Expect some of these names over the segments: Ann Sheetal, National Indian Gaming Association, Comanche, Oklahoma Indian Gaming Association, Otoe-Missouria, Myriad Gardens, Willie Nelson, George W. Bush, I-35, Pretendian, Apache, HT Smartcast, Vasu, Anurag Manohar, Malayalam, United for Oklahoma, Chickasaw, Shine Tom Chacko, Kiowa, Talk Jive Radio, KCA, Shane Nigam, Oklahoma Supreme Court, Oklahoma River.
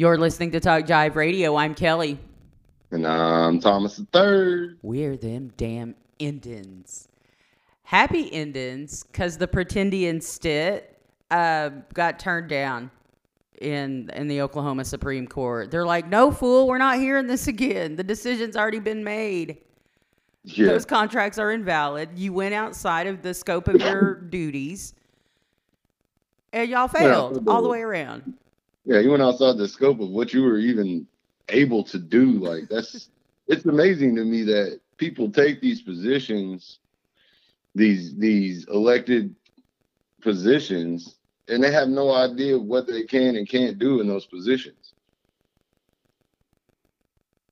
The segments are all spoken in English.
You're listening to Talk Jive Radio. I'm Kelly. And I'm Thomas III. We're them damn Indians. Happy Indians, because the Pretendian stit got turned down in the Oklahoma Supreme Court. They're like, no, fool, we're not hearing this again. The decision's already been made. Yeah. Those contracts are invalid. You went outside of the scope of your duties, and y'all failed all the way around. Yeah, you went outside the scope of what you were even able to do. Like, that's it's amazing to me that people take these positions, these elected positions, and they have no idea what they can and can't do in those positions.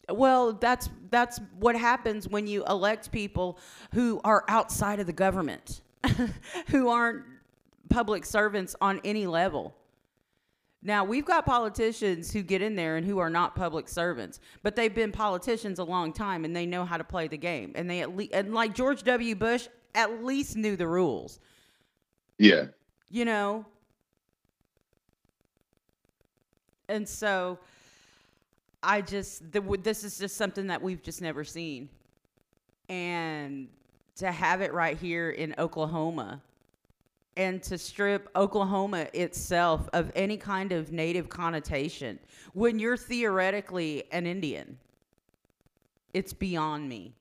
Well, that's what happens when you elect people who are outside of the government, who aren't public servants on any level. Now, we've got politicians who get in there and who are not public servants, but they've been politicians a long time and they know how to play the game. And they and like George W. Bush at least knew the rules. Yeah. You know? And so I just, this is just something that we've just never seen. And to have it right here in Oklahoma, and to strip Oklahoma itself of any kind of native connotation when you're theoretically an Indian, it's beyond me.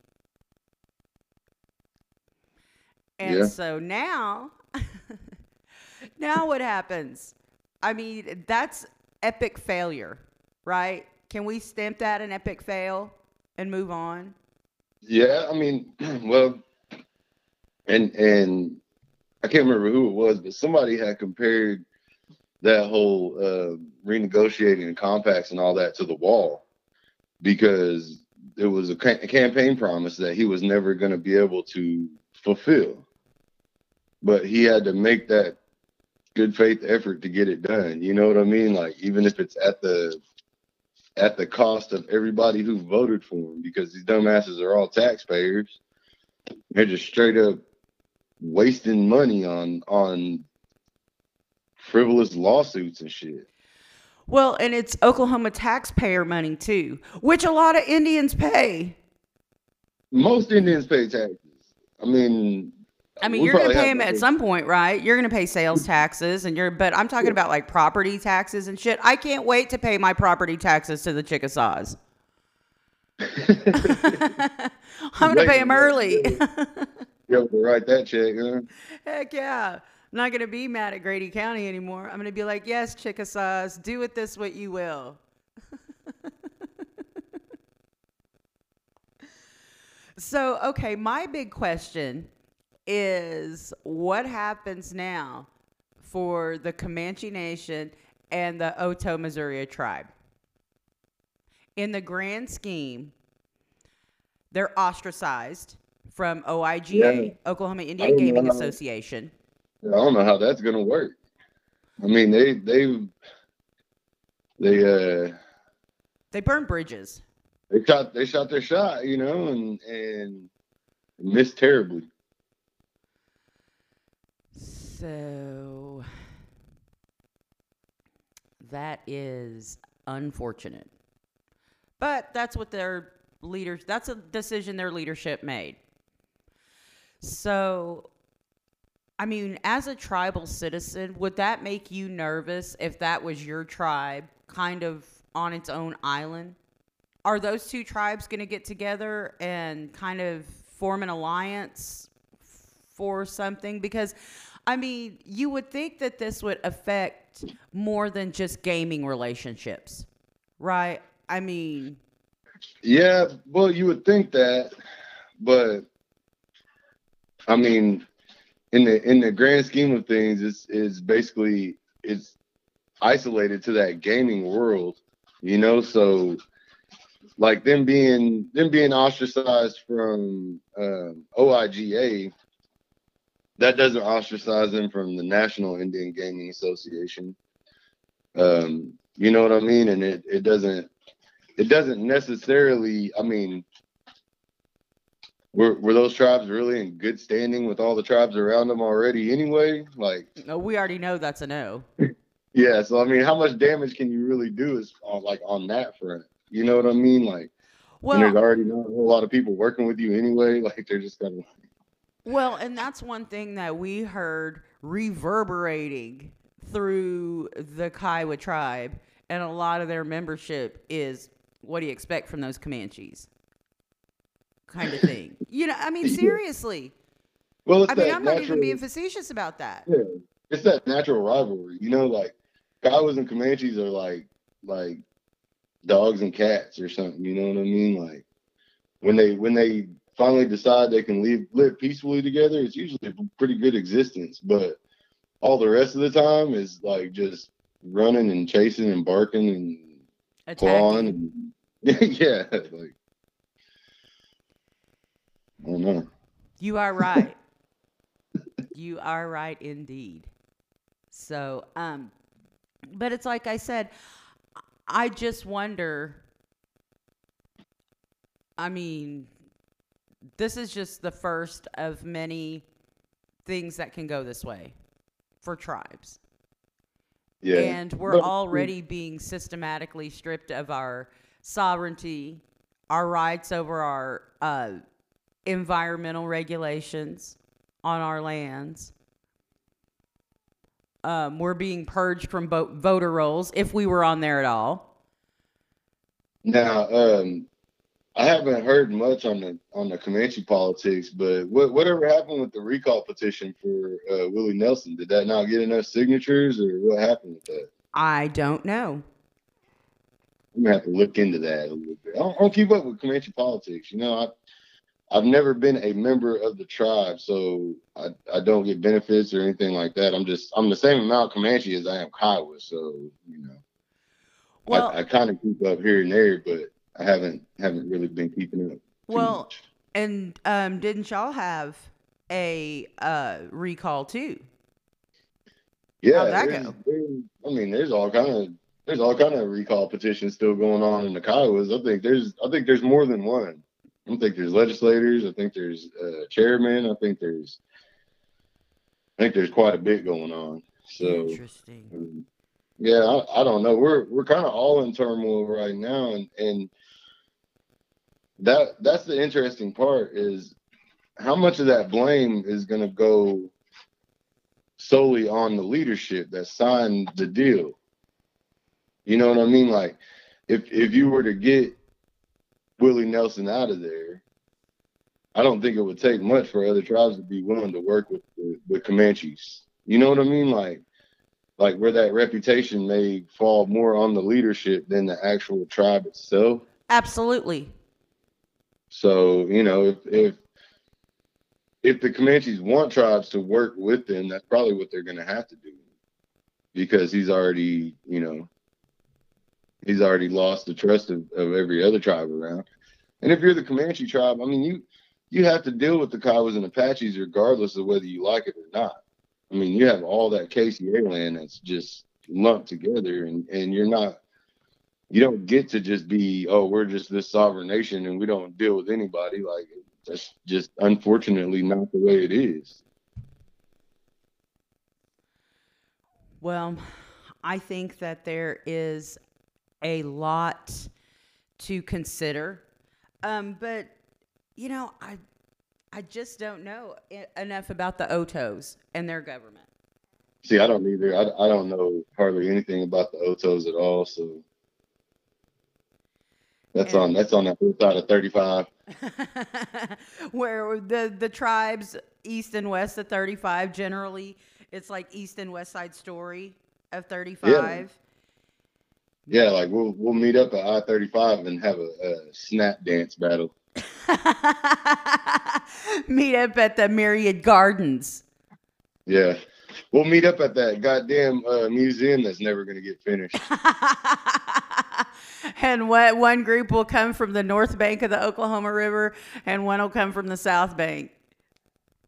And so now what happens? I mean, that's epic failure, right? Can we stamp that an epic fail and move on? Yeah, I mean, well, and I can't remember who it was, but somebody had compared that whole renegotiating and compacts and all that to the wall, because it was a campaign promise that he was never going to be able to fulfill. But he had to make that good faith effort to get it done. You know what I mean? Like, even if it's at the cost of everybody who voted for him, because these dumbasses are all taxpayers. They're just straight up wasting money on frivolous lawsuits and shit. Well, and it's Oklahoma taxpayer money too, which a lot of Indians pay. Most Indians pay taxes. I mean you're gonna pay them at some point, right? You're gonna pay sales taxes and but I'm talking about like property taxes and shit. I can't wait to pay my property taxes to the Chickasaws. I'm gonna pay them early. You're able to write that check, huh? Heck yeah. I'm not going to be mad at Grady County anymore. I'm going to be like, yes, Chickasaws, do with this what you will. So, okay, my big question is, what happens now for the Comanche Nation and the Otoe-Missouria tribe? In the grand scheme, they're ostracized from OIGA, Oklahoma Indian Gaming Association. I don't know how that's gonna work. I mean, they burned bridges. They shot their shot, you know, and missed terribly. So that is unfortunate, but that's what their leaders. That's a decision their leadership made. So, I mean, as a tribal citizen, would that make you nervous if that was your tribe kind of on its own island? Are those two tribes going to get together and kind of form an alliance for something? Because, I mean, you would think that this would affect more than just gaming relationships, right? I mean... Yeah, well, you would think that, but... I mean, in the grand scheme of things, it's isolated to that gaming world, you know. So, like them being ostracized from OIGA, that doesn't ostracize them from the National Indian Gaming Association. You know what I mean? And it doesn't necessarily. I mean. Were those tribes really in good standing with all the tribes around them already anyway? Like, no, we already know that's a no. Yeah, so I mean, how much damage can you really do is on, like, on that front? You know what I mean? Like, well, there's already not a whole lot of people working with you anyway. Like, they're just kind of. Well, and that's one thing that we heard reverberating through the Kiowa tribe and a lot of their membership is, what do you expect from those Comanches? Kind of thing. You know, I mean, seriously. Well, I mean, I'm not even being facetious about that. Yeah, it's that natural rivalry. You know, like, Kiowas and Comanches are like dogs and cats or something, you know what I mean? Like, when they finally decide they can live peacefully together, it's usually a pretty good existence. But all the rest of the time is like just running and chasing and barking and clawing and yeah, like, I don't know. You are right. You are right indeed. So, but it's like I said, I just wonder, I mean, this is just the first of many things that can go this way for tribes. Yeah. And we're already being systematically stripped of our sovereignty, our rights over our environmental regulations on our lands. We're being purged from voter rolls, if we were on there at all. Now, I haven't heard much on the Comanche politics, but whatever happened with the recall petition for Willie Nelson? Did that not get enough signatures, or what happened with that? I don't know. I'm gonna have to look into that a little bit. I don't keep up with Comanche politics, you know. I've never been a member of the tribe, so I don't get benefits or anything like that. I'm the same amount Comanche as I am Kiowa, so, you know. Well, I kind of keep up here and there, but I haven't really been keeping up. Well, much. And didn't y'all have a recall too? Yeah, how'd that go? There's all kind of recall petitions still going on in the Kiowas. I think there's more than one. I think there's legislators. I think there's chairmen. I think there's quite a bit going on. So interesting. Yeah, I don't know. We're kind of all in turmoil right now, and that's the interesting part is how much of that blame is going to go solely on the leadership that signed the deal. You know what I mean? Like, if you were to get Willie Nelson out of there, I don't think it would take much for other tribes to be willing to work with Comanches. You know what I mean? Like where that reputation may fall more on the leadership than the actual tribe itself. Absolutely. So, you know, if the Comanches want tribes to work with them, that's probably what they're going to have to do, because he's already lost the trust of every other tribe around. And if you're the Comanche tribe, I mean, you have to deal with the Kiowas and Apaches regardless of whether you like it or not. I mean, you have all that KCA land that's just lumped together, and you don't get to just be, oh, we're just this sovereign nation and we don't deal with anybody. Like, that's just unfortunately not the way it is. Well, I think that there is a lot to consider. But, you know, I just don't know enough about the Otoes and their government. See, I don't either. I don't know hardly anything about the Otoes at all. So that's on that other side of 35. Where the tribes east and west of 35, generally it's like east and west side story of 35. Yeah. Yeah, like we'll meet up at I-35 and have a snap dance battle. Meet up at the Myriad Gardens. Yeah, we'll meet up at that goddamn museum that's never going to get finished. And what one group will come from the north bank of the Oklahoma River, and one will come from the south bank.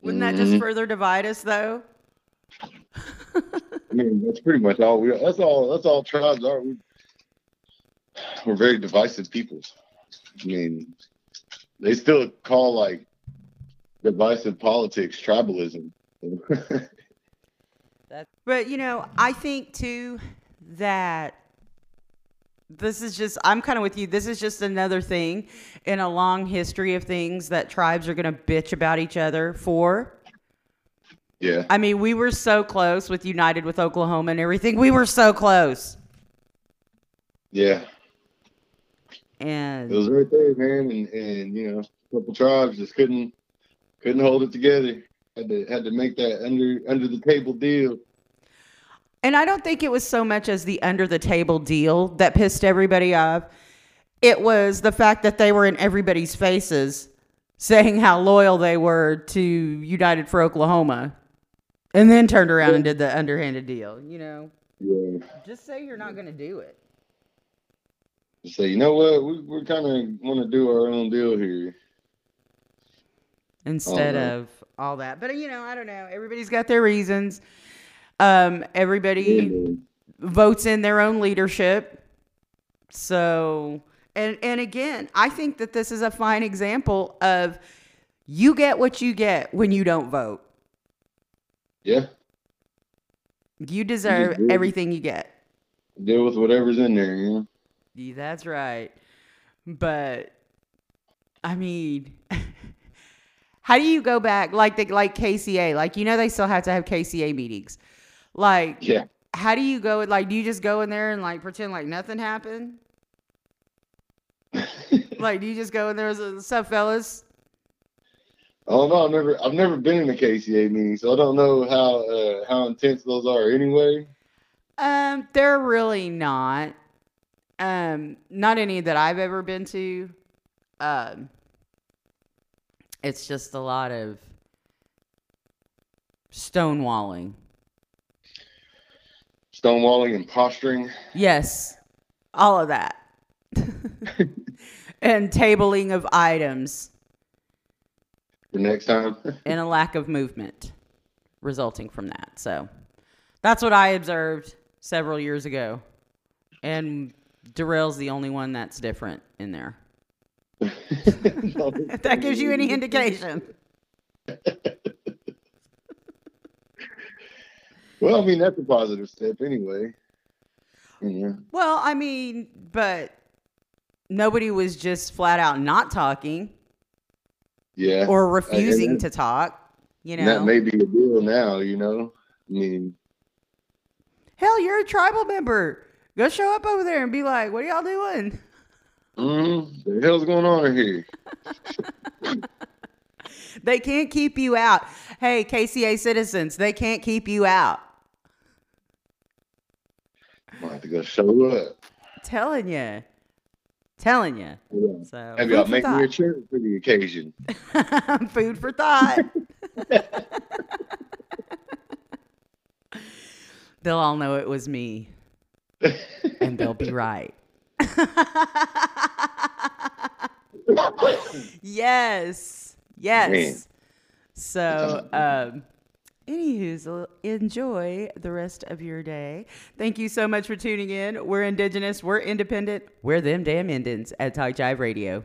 Wouldn't that just further divide us, though? I mean, that's pretty much all we are. That's all tribes are. We're very divisive people. I mean, they still call, like, divisive politics tribalism. But, you know, I think, too, that this is just, I'm kind of with you, this is just another thing in a long history of things that tribes are going to bitch about each other for. Yeah. I mean, we were so close with United with Oklahoma and everything. We were so close. Yeah. And it was right there, man. And you know, a couple tribes just couldn't hold it together. Had to make that under the table deal. And I don't think it was so much as the under the table deal that pissed everybody off. It was the fact that they were in everybody's faces saying how loyal they were to United for Oklahoma, and then turned around and did the underhanded deal. You know, yeah. Just say you're not going to do it. Just say, you know what, we kind of want to do our own deal here. Instead of all that. But, you know, I don't know. Everybody's got their reasons. Everybody votes in their own leadership. So, and again, I think that this is a fine example of you get what you get when you don't vote. Yeah. You deserve everything you get. Deal with whatever's in there, you know? Yeah, that's right. But, I mean... How do you go back, like KCA, like, you know, they still have to have KCA meetings. Like, yeah. How do you go, like, do you just go in there and, like, pretend like nothing happened? Like, do you just go in there and stuff, fellas? Oh, no, I've never been in a KCA meeting, so I don't know how intense those are anyway. They're really not. Not any that I've ever been to. It's just a lot of stonewalling. Stonewalling and posturing? Yes. All of that. And tabling of items. The next time. And a lack of movement resulting from that. So that's what I observed several years ago. And Darrell's the only one that's different in there. If that gives you any indication. Well, I mean, that's a positive step anyway. Yeah. Well, I mean, but nobody was just flat out not talking. Yeah. Or refusing to talk, you know. That may be a deal now, you know. I mean. Hell, you're a tribal member. Go show up over there and be like, what are y'all doing? The hell's going on here? They can't keep you out. Hey, KCA citizens, they can't keep you out. I'm gonna have to go show up. Telling you. Yeah. So, have y'all make me a chair for the occasion? Food for thought. They'll all know it was me, and they'll be right. Yes. Man. So, anywho, enjoy the rest of your day. Thank you so much for tuning in. We're indigenous, we're independent, we're them damn Indians at Talk Jive Radio.